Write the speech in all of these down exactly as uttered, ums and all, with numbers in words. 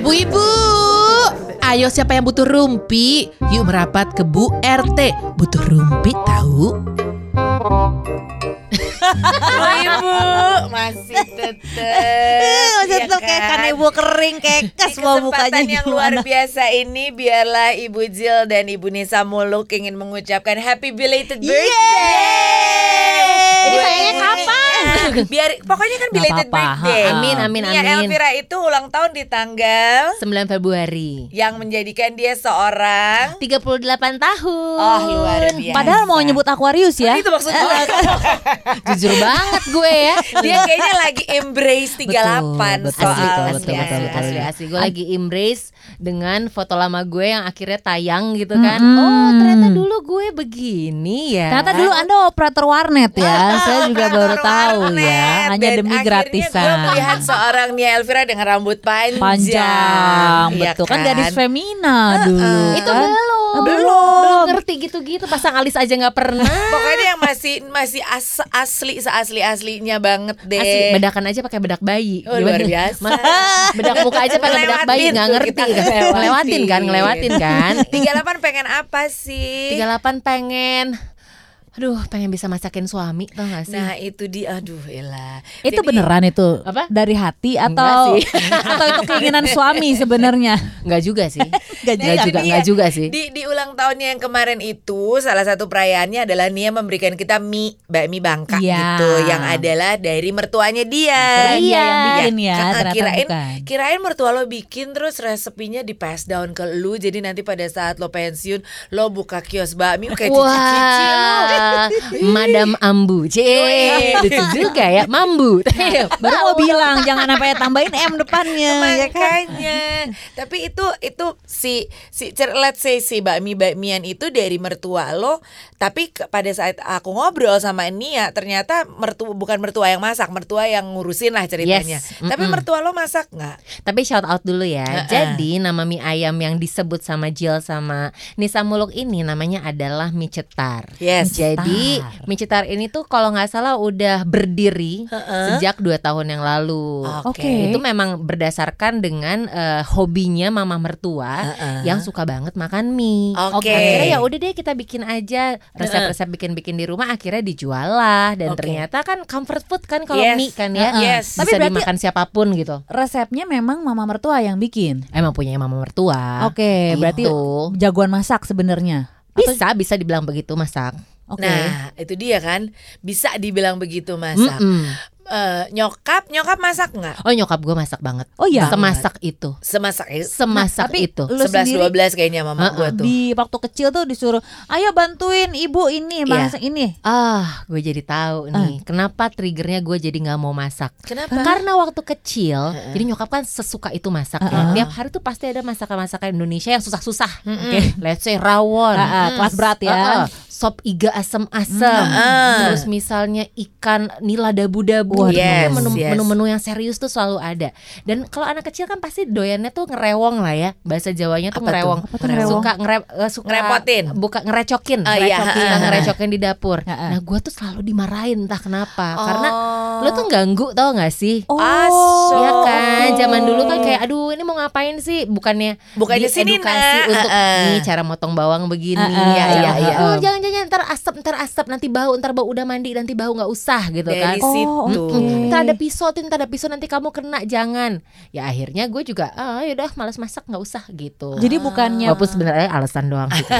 Bu Ibu, ayo siapa yang butuh rumpi? Yuk merapat ke Bu R T. Butuh rumpi tahu? Bu Ibu masih tetep masih tetep ya, kayak kan ibu kering kekes mau bukanya gimana. Kesempatan yang luar biasa ini biarlah Ibu Jill dan Ibu Nisa Muluk ingin mengucapkan happy belated birthday. Yeay! Jadi sayangnya kapan? Biar pokoknya kan belated apa-apa, birthday. Ha, amin amin amin. Nia Elvira itu ulang tahun di tanggal sembilan Februari yang menjadikan dia seorang tiga puluh delapan tahun. Oh, luar biasa. Padahal mau nyebut Aquarius ya. Oh, itu maksud gue. Jujur banget gue ya. Dia kayaknya lagi embrace tiga puluh delapan. Betul, betul, asli, betul, betul, asli, betul, asli, asli. Gue lagi embrace dengan foto lama gue yang akhirnya tayang gitu kan. Hmm. Oh, ternyata dulu gue begini ya. Ternyata dulu Anda operator warnet ya. Saya juga baru tahu. Ya, hanya dan demi gratisan. Gue melihat seorang Nia Elvira dengan rambut panjang, panjang ya betul kan, kan gadis femina dulu. Uh, uh, itu kan? belum, belum, belum ngerti gitu-gitu. Pasang alis aja nggak pernah. Pokoknya yang masih masih as, asli seasli aslinya banget deh. Asli, bedakan aja pakai bedak bayi. Oh, luar biasa. Bedak muka aja pakai bedak bayi, nggak ngerti kan? Ngelewatin kan, ngelewatin kan. tiga puluh delapan pengen apa sih? tiga puluh delapan pengen. Aduh, pengen bisa masakin suami, tau gak sih? Nah itu dia, aduh elah. Itu jadi, beneran itu? Apa? Dari hati atau atau itu keinginan suami sebenarnya? Enggak juga sih. Enggak nah, juga, enggak juga sih. Di, di ulang tahunnya yang kemarin itu, salah satu perayaannya adalah Nia memberikan kita mie, mie bangka ya, gitu, yang adalah dari mertuanya dia. Iya, yang bikin ya. Kan, kirain, bukan. kirain mertua lo bikin terus resepinya di pass down ke lu, jadi nanti pada saat lo pensiun lo buka kios bakmi kayak cici-cici lo. Madam Ambu, cek, itu juga ya, Mambu. Baru mau bilang jangan apa ya tambahin M depannya. Makanya. Tapi itu itu si si let's say si bakmi bakmian itu dari mertua lo. Tapi ke, pada saat aku ngobrol sama Nia, ternyata mertua bukan mertua yang masak, mertua yang ngurusin lah ceritanya. Yes. Mm-mm. Tapi mertua lo masak nggak? Tapi shout out dulu ya. Uh-uh. Jadi nama mie ayam yang disebut sama Jill sama Nisa Muluk ini namanya adalah mie cetar. Yes. Jadi Jadi Mie Cetar ini tuh kalau gak salah udah berdiri uh-uh. sejak dua tahun yang lalu. Oke okay. Itu memang berdasarkan dengan uh, hobinya mama mertua uh-uh. yang suka banget makan mie. Oke okay. okay. Akhirnya ya udah deh kita bikin aja resep-resep bikin-bikin di rumah, akhirnya dijual lah. Dan okay. ternyata kan comfort food kan kalau yes. mie kan ya uh-uh. yes. Bisa tapi dimakan siapapun gitu. Resepnya memang mama mertua yang bikin. Emang punya mama mertua. Oke okay. gitu. Berarti jagoan masak sebenarnya. Bisa, atau... bisa dibilang begitu masak. Okay. Nah itu dia kan, bisa dibilang begitu masak. Uh, nyokap nyokap masak nggak? Oh nyokap gue masak banget. Oh iya. Semasak itu. Semasak itu. Semasak nah, itu. sebelas dua belas kayaknya mama uh-uh. gue tuh. Di waktu kecil tuh disuruh, ayo bantuin ibu ini masak yeah. ini. Ah, gue jadi tahu nih. Uh. Kenapa triggernya gue jadi nggak mau masak? Kenapa? Karena waktu kecil, uh-uh. jadi nyokap kan sesuka itu masak. Uh-uh. Tiap hari tuh pasti ada masakan-masakan Indonesia yang susah-susah. Uh-uh. Oke, okay. Let's say rawon, uh-uh. kelas berat ya. Uh-uh. Sop iga asem-asem, mm-hmm. terus misalnya ikan nila dabu-dabu, yes, menu, yes. menu-menu yang serius tuh selalu ada. Dan kalau anak kecil kan pasti doyannya tuh ngerewong lah ya, bahasa Jawanya tuh apa ngerewong, tuh? Tuh ngerewong? Suka ngere, uh, suka ngerepotin, buka ngerecokin, uh, ngerecokin, iya, uh, ngerecokin di dapur. Uh, uh. Nah, gue tuh selalu dimarahin entah kenapa, oh. karena lo tuh ganggu tau gak sih? Oh, ya kan, zaman dulu kan kayak, aduh ini mau ngapain sih? Bukannya, Bukannya diedukasi nah. untuk uh, uh. nih cara motong bawang begini, uh, uh. ya, ya, ya. Oh, jangan ntar asap, ntar asap, nanti bau, ntar bau udah mandi, nanti bau gak usah gitu kan. Dari situ okay. ntar ada pisau, ntar ada pisau, nanti kamu kena, jangan. Ya akhirnya gue juga, ah yaudah malas masak gak usah gitu. Jadi bukannya walaupun sebenarnya alasan doang gitu.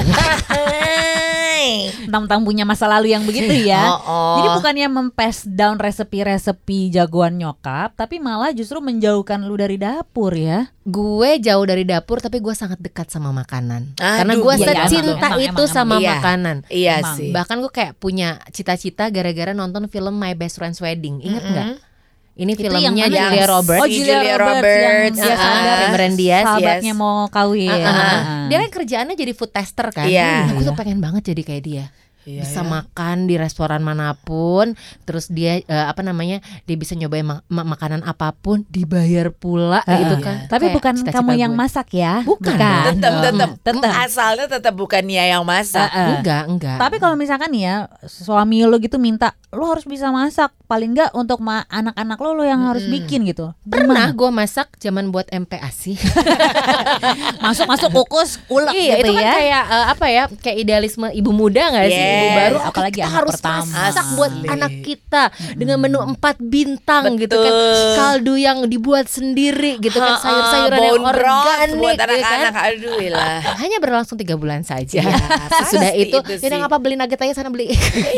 Tentang punya masa lalu yang begitu ya. Oh, oh. Jadi bukannya mempass down resepi-resepi jagoan nyokap, tapi malah justru menjauhkan lu dari dapur ya. Gue jauh dari dapur tapi gue sangat dekat sama makanan. Aduh, karena gue iya, secinta emang, itu emang, emang, sama iya, makanan. Iya emang. Sih. Bahkan gue kayak punya cita-cita gara-gara nonton film My Best Friend's Wedding. Ingat mm-hmm. gak? Ini itu filmnya yang Julia Roberts. Oh, Julia, Julia Roberts, Roberts yang uh-huh. Cameron Diaz, sahabatnya yes. mau kawin. Uh-huh. Uh-huh. Dia kan kerjaannya jadi food tester kan. Yeah. Aku tuh pengen banget jadi kayak dia. iya, bisa ya. Makan di restoran manapun, terus dia uh, apa namanya, dia bisa nyobain mak- makanan apapun, dibayar pula, uh, gitu kan. Iya. Tapi kayak bukan cita-cita kamu gue. Yang masak ya? Bukan. bukan. Tetap, tetap, tetap. Asalnya tetap bukan Nia yang masak. Uh, uh. Enggak, enggak. Tapi kalau misalkan nih ya, suami lo gitu minta, lo harus bisa masak, paling enggak untuk ma- anak-anak lo lo yang hmm. harus bikin gitu. Pernah gue masak zaman buat M P A S I. Masuk-masuk kukus, ulek iya, gitu itu kan ya. Kayak uh, apa ya? Kayak idealisme ibu muda enggak yeah. sih? Baru apalagi kita harus pertama. Masak buat Asli. Anak kita dengan menu empat bintang. Betul. Gitu kan, kaldu yang dibuat sendiri gitu kan, sayur-sayuran yang organik buat anak-anak kan. Aduh ilah. Hanya berlangsung tiga bulan saja ya, sudah itu, itu ya nggak apa beliin agak tanya sana beli.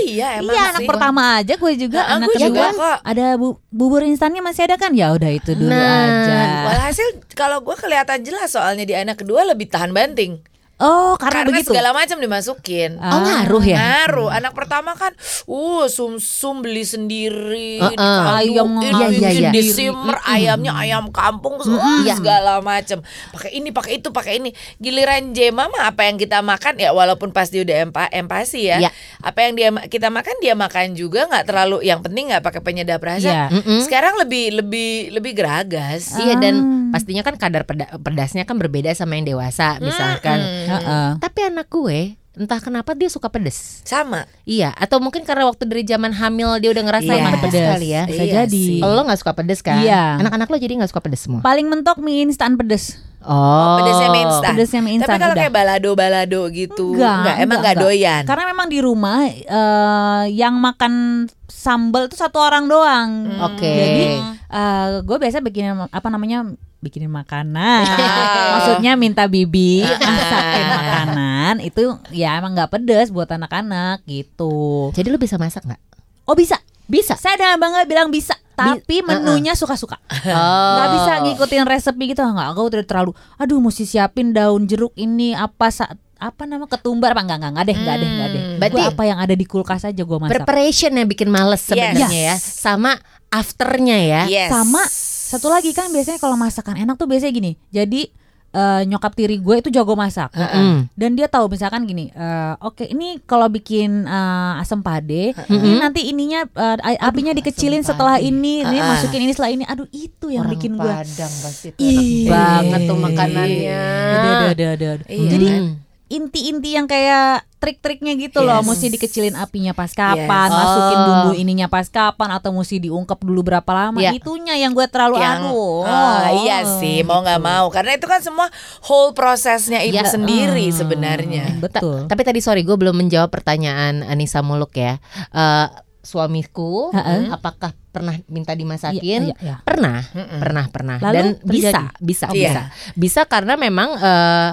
Iya emang iya anak sih. Pertama aja gue juga nah, anak kedua juga, ada bu- bubur instannya masih ada kan ya udah itu dulu nah. aja. Walhasil kalau gue kelihatan jelas soalnya di anak kedua lebih tahan banting. Oh karena, karena begitu segala macam dimasukin. Oh ngaruh ya. Ngaruh. Anak pertama kan Uh sum-sum beli sendiri uh, uh, ayam iya, iya, iya. Di simmer mm. ayamnya ayam kampung mm. uh, segala macam. Pakai ini pakai itu pakai ini. Giliran Jeman mah apa yang kita makan ya, walaupun pasti udah empa, empasi ya yeah. apa yang dia kita makan dia makan juga, gak terlalu, yang penting gak pakai penyedap rasa yeah. Sekarang lebih Lebih Lebih geragas uh. Iya dan pastinya kan kadar peda- pedasnya kan berbeda sama yang dewasa misalkan mm. Uh-uh. Tapi anak gue entah kenapa dia suka pedes. Sama. Iya, atau mungkin karena waktu dari zaman hamil dia udah ngerasain yeah. pedes kali ya. Bisa iya jadi. Sih. Lo enggak suka pedes kan? Iya. Anak-anak lo jadi enggak suka pedes semua. Paling mentok mie instan pedes. Oh, oh pedesnya mie instan. Pedesnya mie instan. Tapi kalau udah. Kayak balado-balado gitu, enggak, enggak emang enggak, enggak doyan. Karena memang di rumah uh, yang makan sambal itu satu orang doang. Hmm. Oke. Okay. Jadi uh, gue biasa bikin apa namanya? Bikinin makanan, oh. maksudnya minta bibi masakin makanan itu ya emang nggak pedes buat anak-anak gitu. Jadi lu bisa masak nggak? Oh bisa, bisa. Saya dengan bangga bilang bisa. Tapi menunya uh-uh. suka-suka oh. Gak bisa ngikutin resepi gitu. Gak, gue udah terlalu aduh mesti siapin daun jeruk ini apa sa- apa nama ketumbar apa enggak enggak enggak deh enggak deh enggak deh. Berarti gua apa yang ada di kulkas aja gue masak. Preparation yang bikin males sebenarnya yes. ya. Sama afternya ya. Yes. Sama satu lagi kan biasanya kalau masakan enak tuh biasanya gini. Jadi uh, nyokap tiri gue itu jago masak. Uh-uh. Dan dia tahu misalkan gini, uh, oke okay, ini kalau bikin uh, asam pade, uh-uh. ini nanti ininya uh, apinya aduh, dikecilin setelah padi. Ini, uh-uh. ini masukin ini setelah ini. Aduh itu yang orang bikin gue. Orang Padang pasti enak Iy. Banget tuh makanannya. Iya. Jadi inti-inti yang kayak trik-triknya gitu yes. loh, mesti dikecilin apinya pas kapan, yes. masukin bumbu ininya pas kapan, atau mesti diungkep dulu berapa lama. Yeah. Itunya yang gue terlalu yang, aduh. Oh, iya sih, mau gitu. Gak mau, karena itu kan semua whole prosesnya itu yeah. sendiri hmm. sebenarnya. Betul. Ta- tapi tadi sorry, gue belum menjawab pertanyaan Anissa Muluk ya. Uh, suamiku, ha-ha. Apakah pernah minta dimasakin? Ya, ya, ya. Pernah, Mm-mm. pernah, pernah. Lalu, dan terjadi. bisa, bisa, yeah. bisa, bisa karena memang. Uh,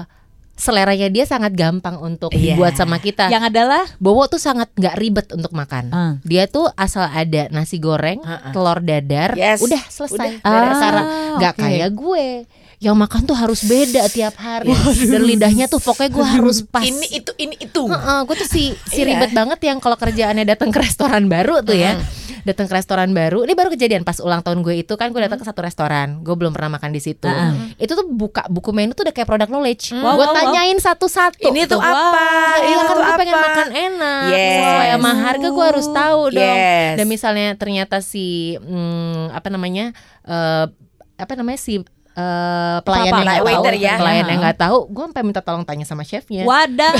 Seleranya dia sangat gampang untuk yeah. dibuat sama kita. Yang adalah Bowo tuh sangat gak ribet untuk makan uh. Dia tuh asal ada nasi goreng uh-uh. telur dadar yes. udah selesai udah. Ah, Sarah, gak okay. kayak gue yang makan tuh harus beda tiap hari yes. dan lidahnya tuh pokoknya gue harus pas ini itu ini itu uh-uh, gue tuh si, si yeah. ribet banget yang kalau kerjaannya datang ke restoran baru tuh uh-huh. ya datang ke restoran baru. Ini baru kejadian pas ulang tahun gue itu kan gue datang ke satu restoran. Gue belum pernah makan di situ. Uh-huh. Itu tuh buka buku menu tuh udah kayak product knowledge. Wow, gue wow, tanyain wow. satu-satu. Ini tuh apa? Iya kan gue pengen makan enak. Yes. Sesuai sama harga gue harus tahu yes. dong. Dan misalnya ternyata si hmm, apa namanya? Uh, apa namanya si Uh, pelayan Papa, yang nggak tahu, ya. pelayan yang nggak tahu, gue sampai minta tolong tanya sama chefnya. Wadah,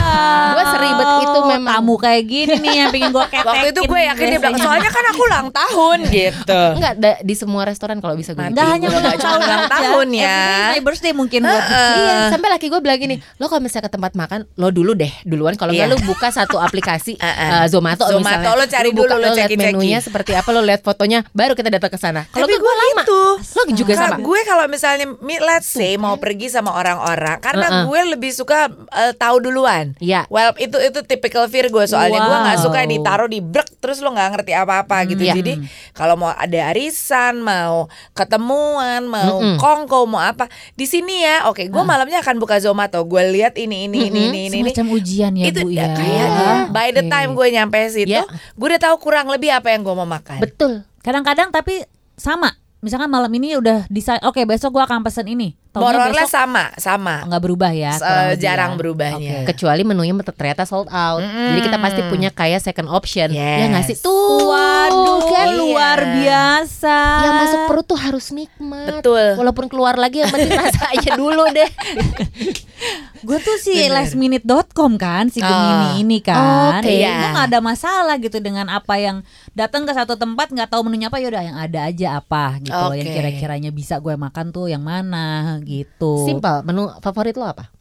gue seribet itu memang. Kamu kayak gini nih yang pingin gue ketekin. Waktu itu gue yakin dia bilang soalnya kan aku ulang tahun gitu. Enggak da- di semua restoran kalau bisa gue. Enggak hanya ulang tahun ya. Happy birthday mungkin. Uh, uh. Iya, sampai laki gue bilang gini, lo kalau misalnya ke tempat makan, lo dulu deh duluan. Kalau nggak yeah. lo buka satu aplikasi uh, uh, Zomato, Zomato misalnya. Lo cari lo dulu, lo cek menunya seperti apa, lo lihat fotonya, baru kita datang ke sana. Kalau gue lama, lo juga sama. Gue kalau misalnya let's say mau pergi sama orang-orang karena uh-uh. gue lebih suka uh, tahu duluan. Yeah. Well itu itu typical fear gue soalnya wow. gue nggak suka ditaruh di brek terus lo nggak ngerti apa-apa gitu. Yeah. Jadi kalau mau ada arisan, mau ketemuan, mau mm-mm. kongko, mau apa di sini ya. Oke, okay, gue uh. malamnya akan buka Zomato. Gue lihat ini ini mm-hmm. ini ini semacam ini. Ujian ya itu, bu ya. Kayaknya okay. by the time gue nyampe situ, yeah. gue udah tahu kurang lebih apa yang gue mau makan. Betul. Kadang-kadang tapi sama. Misalkan malam ini udah decide, oke okay, besok gue akan pesen ini. Borornya sama, sama. Enggak berubah ya. Uh, jarang berubahnya. Okay. Kecuali menunya ternyata sold out. Mm. Jadi kita pasti punya kayak second option. Yes. Ya nggak sih? Tuh, waduh kan iya. Luar biasa. Yang masuk perut tuh harus nikmat. Betul. Walaupun keluar lagi yang penting rasa aja dulu deh. Gue tuh si last minute dot com kan si Gemini oh. ini kan. Oke. Okay. Ya. Gue nggak ada masalah gitu dengan apa yang datang ke satu tempat nggak tahu menunya apa, yaudah yang ada aja apa gitu. Okay. Yang kira-kiranya bisa gue makan tuh yang mana. Gitu. Simpel, menu favorit lo apa?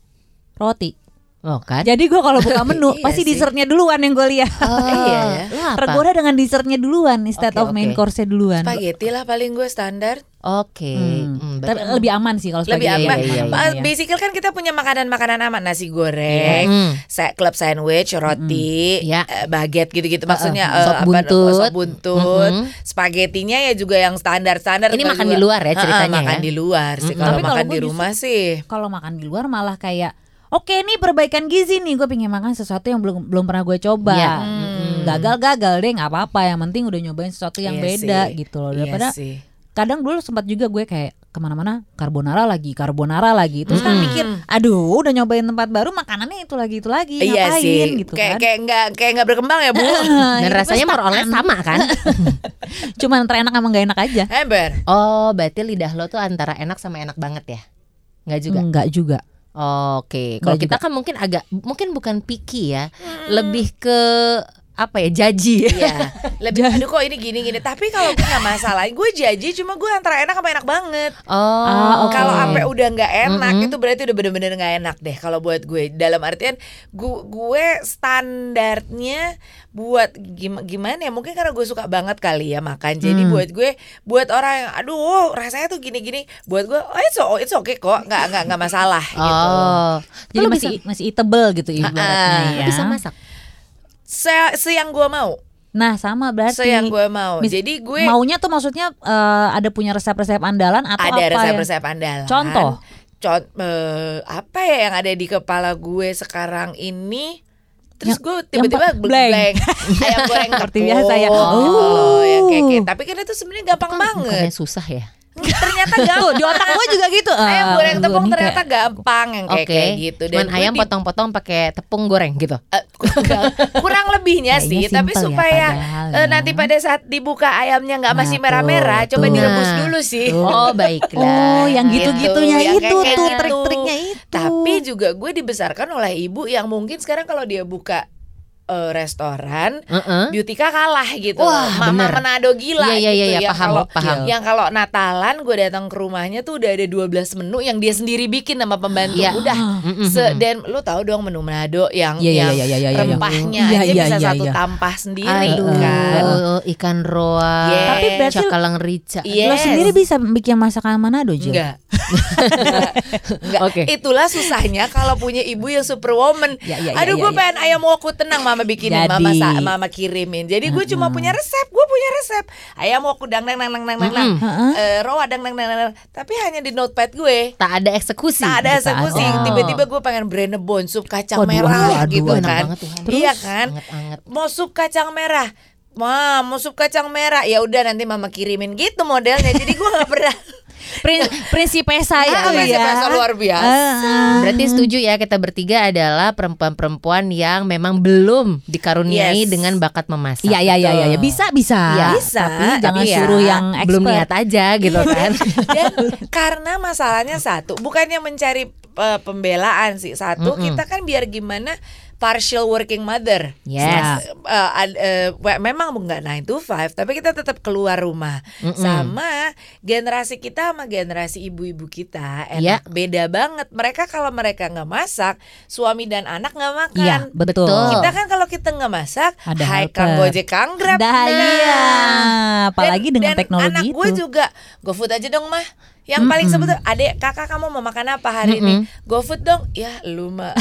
Roti. Oh kan. Jadi gue kalau buka menu pasti iya dessertnya duluan yang gue lihat. Oh, iya ya. Tergoda dengan dessertnya duluan instead okay, of main okay. course-nya duluan. Spaghetti lah paling gue standar. Oke, okay. hmm. Tapi lebih aman sih kalau lebih aman. Iya, iya, iya. Basically kan kita punya makanan-makanan aman, nasi goreng, yeah. club sandwich, roti, mm. yeah. baget gitu-gitu. Maksudnya uh, uh, sop buntut, apa, sop buntut. Mm-hmm. Spagetinya ya juga yang standar-standar. Ini makan juga di luar ya ceritanya. Uh, makan ya? Di luar sih. Mm-hmm. Kalau makan di rumah justru, sih. Kalau makan di luar malah kayak, oke okay, ini perbaikan gizi nih. Gue pengen makan sesuatu yang belum belum pernah gue coba. Yeah. Mm-hmm. Gagal-gagal deh, nggak apa-apa. Yang penting udah nyobain sesuatu yang yeah, beda sih. Gitu loh. Daripada yeah, kadang dulu sempat juga gue kayak kemana-mana carbonara lagi, carbonara lagi. Terus hmm. kan mikir, aduh udah nyobain tempat baru makanannya itu lagi, itu lagi iya ngapain sih. Gitu kayak, kan kayak gak, kayak gak berkembang ya Bu. Dan rasanya moralnya sama kan. Cuman antara enak sama gak enak aja. Ember. Oh berarti lidah lo tuh antara enak sama enak banget ya? Gak juga? Gak juga. Oke, kalau kita kan mungkin agak, mungkin bukan picky ya, hmm. lebih ke apa ya, jaji ya. Lebih aduh kok ini gini-gini. Tapi kalau gue gak masalah, gue jaji cuma gue antara enak sama enak banget. Oh, okay. Kalau sampai udah gak enak mm-hmm. itu berarti udah bener-bener gak enak deh. Kalau buat gue, dalam artian gue, gue standarnya buat gimana ya, mungkin karena gue suka banget kali ya makan. Jadi hmm. buat gue, buat orang yang aduh rasanya tuh gini-gini, buat gue oh it's, oh, it's okay kok, gak, gak, gak masalah oh. gitu. Jadi masih, bisa, masih eatable gitu ibaratnya uh, ya. Bisa masak Se- seyang gue mau. Nah sama berarti seyang gue mau. Mis- Jadi gue maunya tuh maksudnya uh, ada punya resep-resep andalan atau ada apa? Ada resep-resep ya? Andalan. Contoh, Con- uh, apa ya yang ada di kepala gue sekarang ini? Terus gue tiba-tiba blank. Ayam goreng tepung. Biasa ya. Oh, ya kayak tapi kan itu sebenarnya gampang banget. Susah ya. Ternyata gampang. Di otak gue juga gitu. Ayam goreng tepung ternyata kayak gampang yang kayak, okay. kayak gitu. Dan ayam di potong-potong pakai tepung goreng gitu. Uh, kurang lebihnya sih, tapi supaya ya, uh, nanti pada saat dibuka ayamnya nggak nah, masih merah-merah, tuh, coba nah. direbus dulu sih. Oh baiklah. Oh yang gitu-gitunya yang itu tuh trik-triknya itu. Tapi juga gue dibesarkan oleh ibu yang mungkin sekarang kalau dia buka Uh, restoran, uh-uh. Beautika kalah gitu. Wah, Mama bener. Manado gila yeah, yeah, gitu yeah, yeah, yang paham, kalau paham. Yang kalau Natalan gue datang ke rumahnya tuh udah ada dua belas menu yang dia sendiri bikin sama pembantu yeah. udah. Se- dan lu tahu dong menu Manado yang, yeah, yang yeah, yeah, yeah, yeah, rempahnya yeah, aja yeah, bisa yeah, satu yeah. tampah sendiri aduh, kan. Ikan roa, yes. Tapi berarti cakalang rica. Yes. Lo sendiri bisa bikin masakan Manado Jill? Enggak. Enggak. Okay. Itulah susahnya kalau punya ibu yang superwoman. Yeah, yeah, aduh yeah, gue yeah, pengen yeah. ayam woku tenang. Mama bikinin, jadi, mama sa- mama kirimin. Jadi gue uh-uh. cuma punya resep, gue punya resep. Ayam mau aku dang dang dang dang dang dang, uh-uh. uh, roa dang dang dang dang. Tapi hanya di notepad gue. Tak ada eksekusi. Tak ada eksekusi. Oh. Tiba-tiba gue pengen brennebon sup kacang oh, merah aduh, aduh, gitu aduh, kan. Terus, iya kan. Anget-anget. Mau sup kacang merah. Ma, mau sup kacang merah. Ya udah nanti mama kirimin gitu modelnya. Jadi gue nggak pernah. Prinsip P S A ya, prinsip P S A luar biasa. Berarti setuju ya kita bertiga adalah perempuan-perempuan yang memang belum dikaruniai yes. dengan bakat memasak. Iya iya iya ya. Bisa bisa. Ya, bisa. Tapi jangan tapi suruh ya, yang expert. Belum niat aja gitu kan. Dan karena masalahnya satu, bukannya mencari uh, pembelaan sih. Satu, mm-hmm. kita kan biar gimana partial working mother. Yes. Uh, uh, uh, memang enggak nine to five, tapi kita tetap keluar rumah. Mm-mm. Sama generasi kita sama generasi ibu-ibu kita enak yeah. beda banget. Mereka kalau mereka enggak masak, suami dan anak enggak makan. Yeah, betul. Kita kan kalau kita enggak masak, hai kang gojek kang grab. Nah. Iya. Apalagi dan, dengan dan teknologi anak itu. Anak gue juga Gofood aja dong mah. Yang mm-hmm. paling sebetulnya, adek kakak kamu mau makan apa hari mm-hmm. ini? Gofood dong. Ya lu mah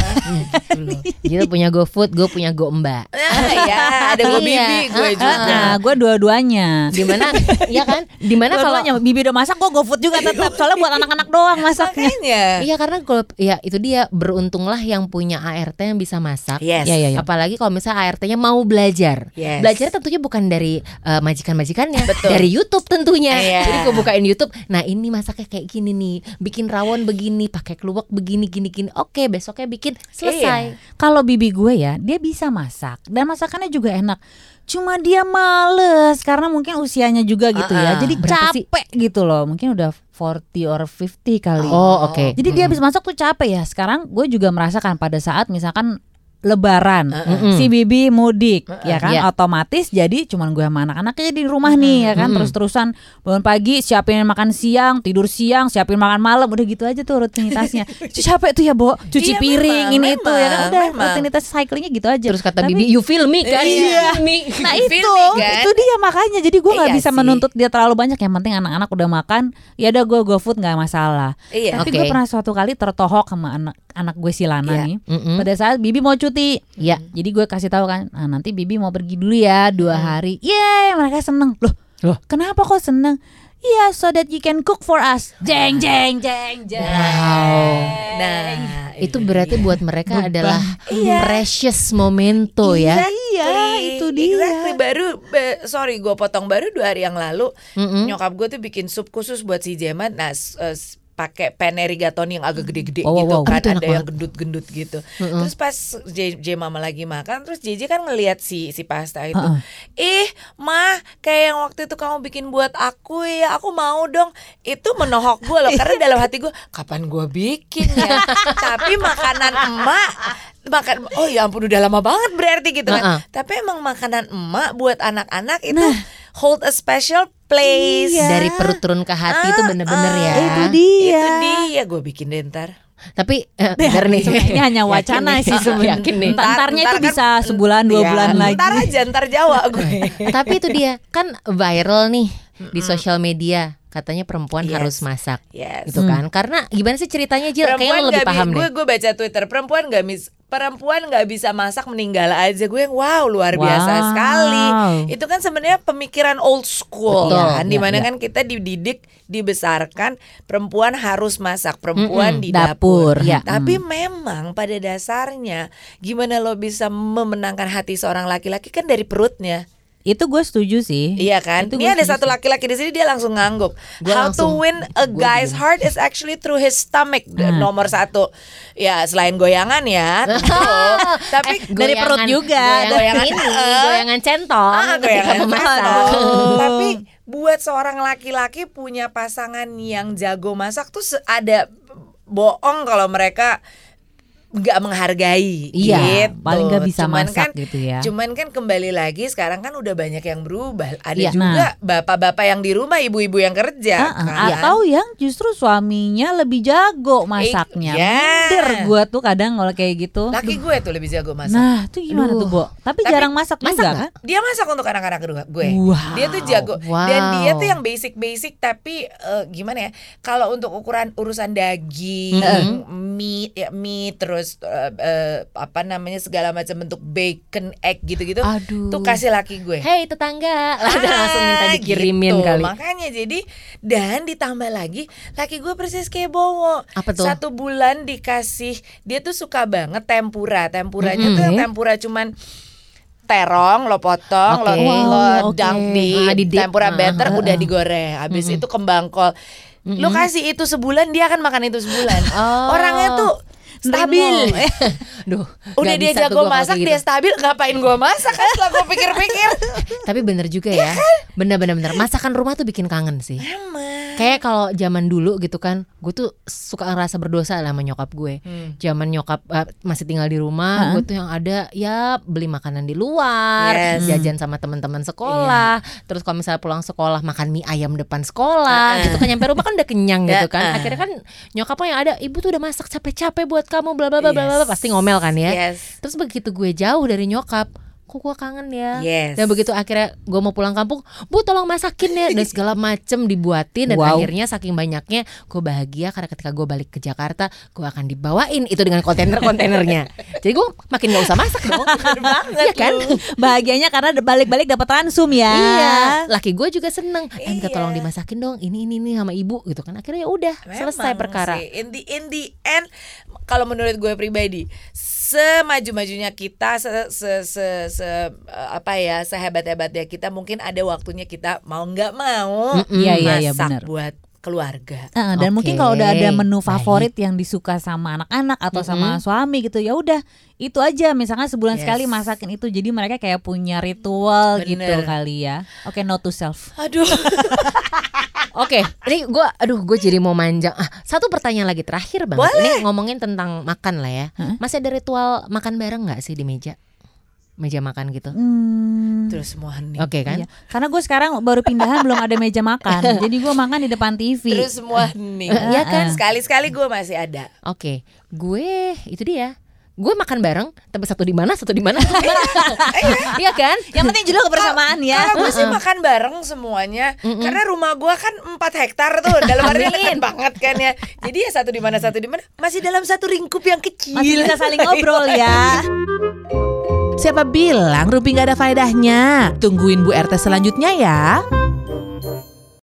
Jill punya Gofood, gue punya Gombak. Ah, ya, ada gue bibi, gue juga. Nah, gue dua-duanya. Dimana, ya kan? Dimana kalau bibi udah masak, gue Gofood juga tetap. Soalnya buat anak-anak doang masaknya. Iya, karena kalau ya itu dia beruntunglah yang punya A R T yang bisa masak. Yes. Ya, ya, ya. Apalagi kalau misalnya A R T-nya mau belajar. Yes. Belajarnya tentunya bukan dari uh, majikan-majikannya, betul. Dari YouTube tentunya. Yeah. Jadi gue bukain YouTube. Nah, ini masak masaknya kayak gini nih, bikin rawon begini, pakai kluwek begini, gini-gini. Oke, besoknya bikin selesai. Eh, kalau bibi gue ya, dia bisa masak dan masakannya juga enak. Cuma dia males karena mungkin usianya juga gitu uh-uh. ya. Jadi capek sih? Gitu loh. Mungkin udah forty or fifty kali. Oh, oke. Okay. Jadi hmm. dia habis masak tuh capek ya. Sekarang gue juga merasakan pada saat misalkan Lebaran, uh-uh. si bibi mudik, uh-uh. ya kan, yeah. otomatis jadi cuman gue sama anak-anaknya di rumah uh-uh. nih, ya kan, uh-uh. terus-terusan bangun pagi, siapin makan siang, tidur siang, siapin makan malam, udah gitu aja tuh rutinitasnya. Capek tuh ya, Bo, cuci iya, piring memang, ini memang, itu, ya kan, udah memang. Rutinitas cyclingnya gitu aja. Terus kata tapi, bibi, you feel me kan? Iya. Me. Nah itu, me, kan? Itu dia makanya, jadi gue nggak iya bisa sih. Menuntut dia terlalu banyak. Yang penting anak-anak udah makan, ya udah gue Gofood nggak masalah. Iya. Tapi okay. gue pernah suatu kali tertohok sama anak anak gue si Lana iya. nih, mm-mm. pada saat bibi mau cuci. Ya, hmm. jadi gue kasih tahu kan, nah, nanti bibi mau pergi dulu ya dua hmm. hari. Yeay, mereka seneng. Loh, loh, kenapa kok seneng? Iya, yeah, so that you can cook for us. Jeng, jeng, jeng, jeng. Wow. Nah, itu berarti buat mereka beban. Adalah iya. precious momento iya, ya. Iya, itu dia. Exactly. Baru, be, sorry, gue potong baru dua hari yang lalu. Mm-hmm. Nyokap gue tuh bikin sup khusus buat si Jeman. Nah, uh, pakai penne rigatoni yang agak gede-gede wow, gitu wow, kan ada yang gendut-gendut gitu. Mm-hmm. Terus pas J, J Mama lagi makan, terus J J kan ngelihat si si pasta itu. Uh-uh. Ih, Ma, kayak yang waktu itu kamu bikin buat aku ya, aku mau dong. Itu menohok gue loh karena dalam hati gue kapan gue bikin ya. Tapi makanan emak makan oh ya ampun udah lama banget berarti gitu uh-uh. kan. Tapi emang makanan emak buat anak-anak itu nah. hold a special place iya. dari perut turun ke hati ah, itu bener-bener ah, ya. Itu dia. Itu dia gue bikin deh ntar. Tapi eh, bener nih. Ini hanya wacana sih sebenarnya. Entarnya itu kan, bisa sebulan dua ya, bulan lagi. Entar aja entar Jawa gue. Tapi itu dia kan viral nih mm-hmm. di sosial media. Katanya perempuan yes. harus masak, yes. gitu kan? Hmm. Karena gimana sih ceritanya Jill? Kayaknya lo lebih paham bi- deh. Gue gue baca Twitter perempuan nggak mis perempuan nggak bisa masak meninggal aja. Gue wow luar wow. biasa sekali. Itu kan sebenarnya pemikiran old school, betul, kan? Ya, dimana ya. Kan kita dididik dibesarkan perempuan harus masak, perempuan mm-mm, di dapur. dapur. Ya. Tapi mm. memang pada dasarnya gimana lo bisa memenangkan hati seorang laki-laki kan dari perutnya. Itu gue setuju sih. Iya kan? Ini ada satu laki-laki di sini dia langsung ngangguk. Gua How langsung, to win a guy's heart is actually through his stomach hmm. nomor satu. Ya selain goyangan ya. Tapi eh, dari goyangan, perut juga. Goyangan ini, goyangan centong. Ah, goyangan centong. Oh. Tapi buat seorang laki-laki punya pasangan yang jago masak tuh ada bohong kalau mereka nggak menghargai, iya, gitu. Paling nggak bisa cuman masak kan, gitu ya. Cuman kan kembali lagi sekarang kan udah banyak yang berubah. Ada iya, juga nah. bapak-bapak yang di rumah, ibu-ibu yang kerja, uh-uh, kan? Atau yang justru suaminya lebih jago masaknya. Minder eh, yeah. gue tuh kadang kalau kayak gitu. Laki gue tuh lebih jago masak. Nah, tuh gimana Duh. tuh, Bo? Tapi, Tapi jarang masak, masak juga kan? Dia masak untuk anak-anak gue. Wow. Dia tuh jago. Wow. Dan dia tuh yang basic-basic. Tapi uh, gimana ya? Kalau untuk ukuran urusan daging, mm-hmm. meat, ya, meat terus Uh, uh, apa namanya segala macam bentuk bacon egg gitu-gitu aduh. Tuh kasih laki gue. Hei tetangga, ah, langsung minta dikirimin gitu. Kali. Makanya jadi dan ditambah lagi laki gue persis kayak Bowo. Apa tuh? Satu bulan dikasih dia tuh suka banget tempura. Tempuranya mm-hmm. tuh yang tempura cuman terong lo potong okay. lo, wow, lo okay. dunk di ah, tempura ah, batter ah, udah ah. digoreng. Habis mm-hmm. itu kembang kol. Mm-hmm. Lo kasih itu sebulan dia akan makan itu sebulan. Oh. Orangnya tuh stabil, duh. Udah dia jago masak, gitu. Dia stabil. Ngapain gue masak? Kan setelah gue pikir-pikir. Tapi bener juga ya, bener-bener. Masakan rumah tuh bikin kangen sih. Emang. Kayak kalau zaman dulu gitu kan, gue tuh suka ngerasa berdosa lah sama nyokap gue. Hmm. Zaman nyokap uh, masih tinggal di rumah, uh-huh. gue tuh yang ada ya beli makanan di luar, yes. jajan sama teman-teman sekolah. Yeah. Terus kalau misalnya pulang sekolah makan mie ayam depan sekolah, uh-uh. gitu kan nyampe rumah kan udah kenyang gitu kan. Uh-uh. Akhirnya kan nyokapnya yang ada, ibu tuh udah masak capek-capek buat kamu bla bla bla bla bla pasti ngomel kan ya. Yes. Terus begitu gue jauh dari nyokap, kok gue kangen ya. Yes. Dan begitu akhirnya gue mau pulang kampung, Bu tolong masakin ya dan segala macem dibuatin dan wow. akhirnya saking banyaknya gue bahagia karena ketika gue balik ke Jakarta gue akan dibawain itu dengan kontainer-kontainernya. Jadi gue makin nggak usah masak dong. Iya kan? Lu. Bahagianya karena balik-balik dapat ransum ya. Iya. Laki gue juga seneng. Minta iya. tolong dimasakin dong. Ini ini ini sama ibu gitu kan. Akhirnya ya udah selesai perkara. Sih. In the in the end kalau menurut gue pribadi semaju-majunya kita se, se, se, se apa ya sehebat-hebatnya kita mungkin ada waktunya kita mau nggak mau mm-hmm. masak iya, iya, bener. Buat keluarga. Uh, dan okay. mungkin kalau udah ada menu favorit Baik. yang disuka sama anak-anak atau mm-hmm. sama suami gitu, ya udah itu aja. Misalkan sebulan yes. sekali masakin itu, jadi mereka kayak punya ritual Bener. gitu kali ya. Oke, okay, note to self. Aduh. Oke, okay. ini gue, aduh gue jadi mau manjang. Ah, satu pertanyaan lagi terakhir banget. Boleh. Ini ngomongin tentang makan lah ya. Huh? Masih ada ritual makan bareng nggak sih di meja? Meja makan gitu hmm. Terus semua hening. Oke okay, kan iya. Karena gue sekarang baru pindahan belum ada meja makan. Jadi gue makan di depan T V. Terus semua hening. Iya kan. Sekali-sekali gue masih ada. Oke okay. Gue itu dia, gue makan bareng tapi satu di mana, satu di mana. Iya kan? Yang penting juga kebersamaan ya. Kalau gue sih makan bareng semuanya, mm-mm. karena rumah gue kan empat hektar tuh, dalam artian dekat banget kan ya. Jadi ya satu di mana, satu di mana, masih dalam satu lingkup yang kecil. Masih bisa saling ngobrol ya. Siapa bilang Ruby gak ada faedahnya? Tungguin Bu R T selanjutnya ya.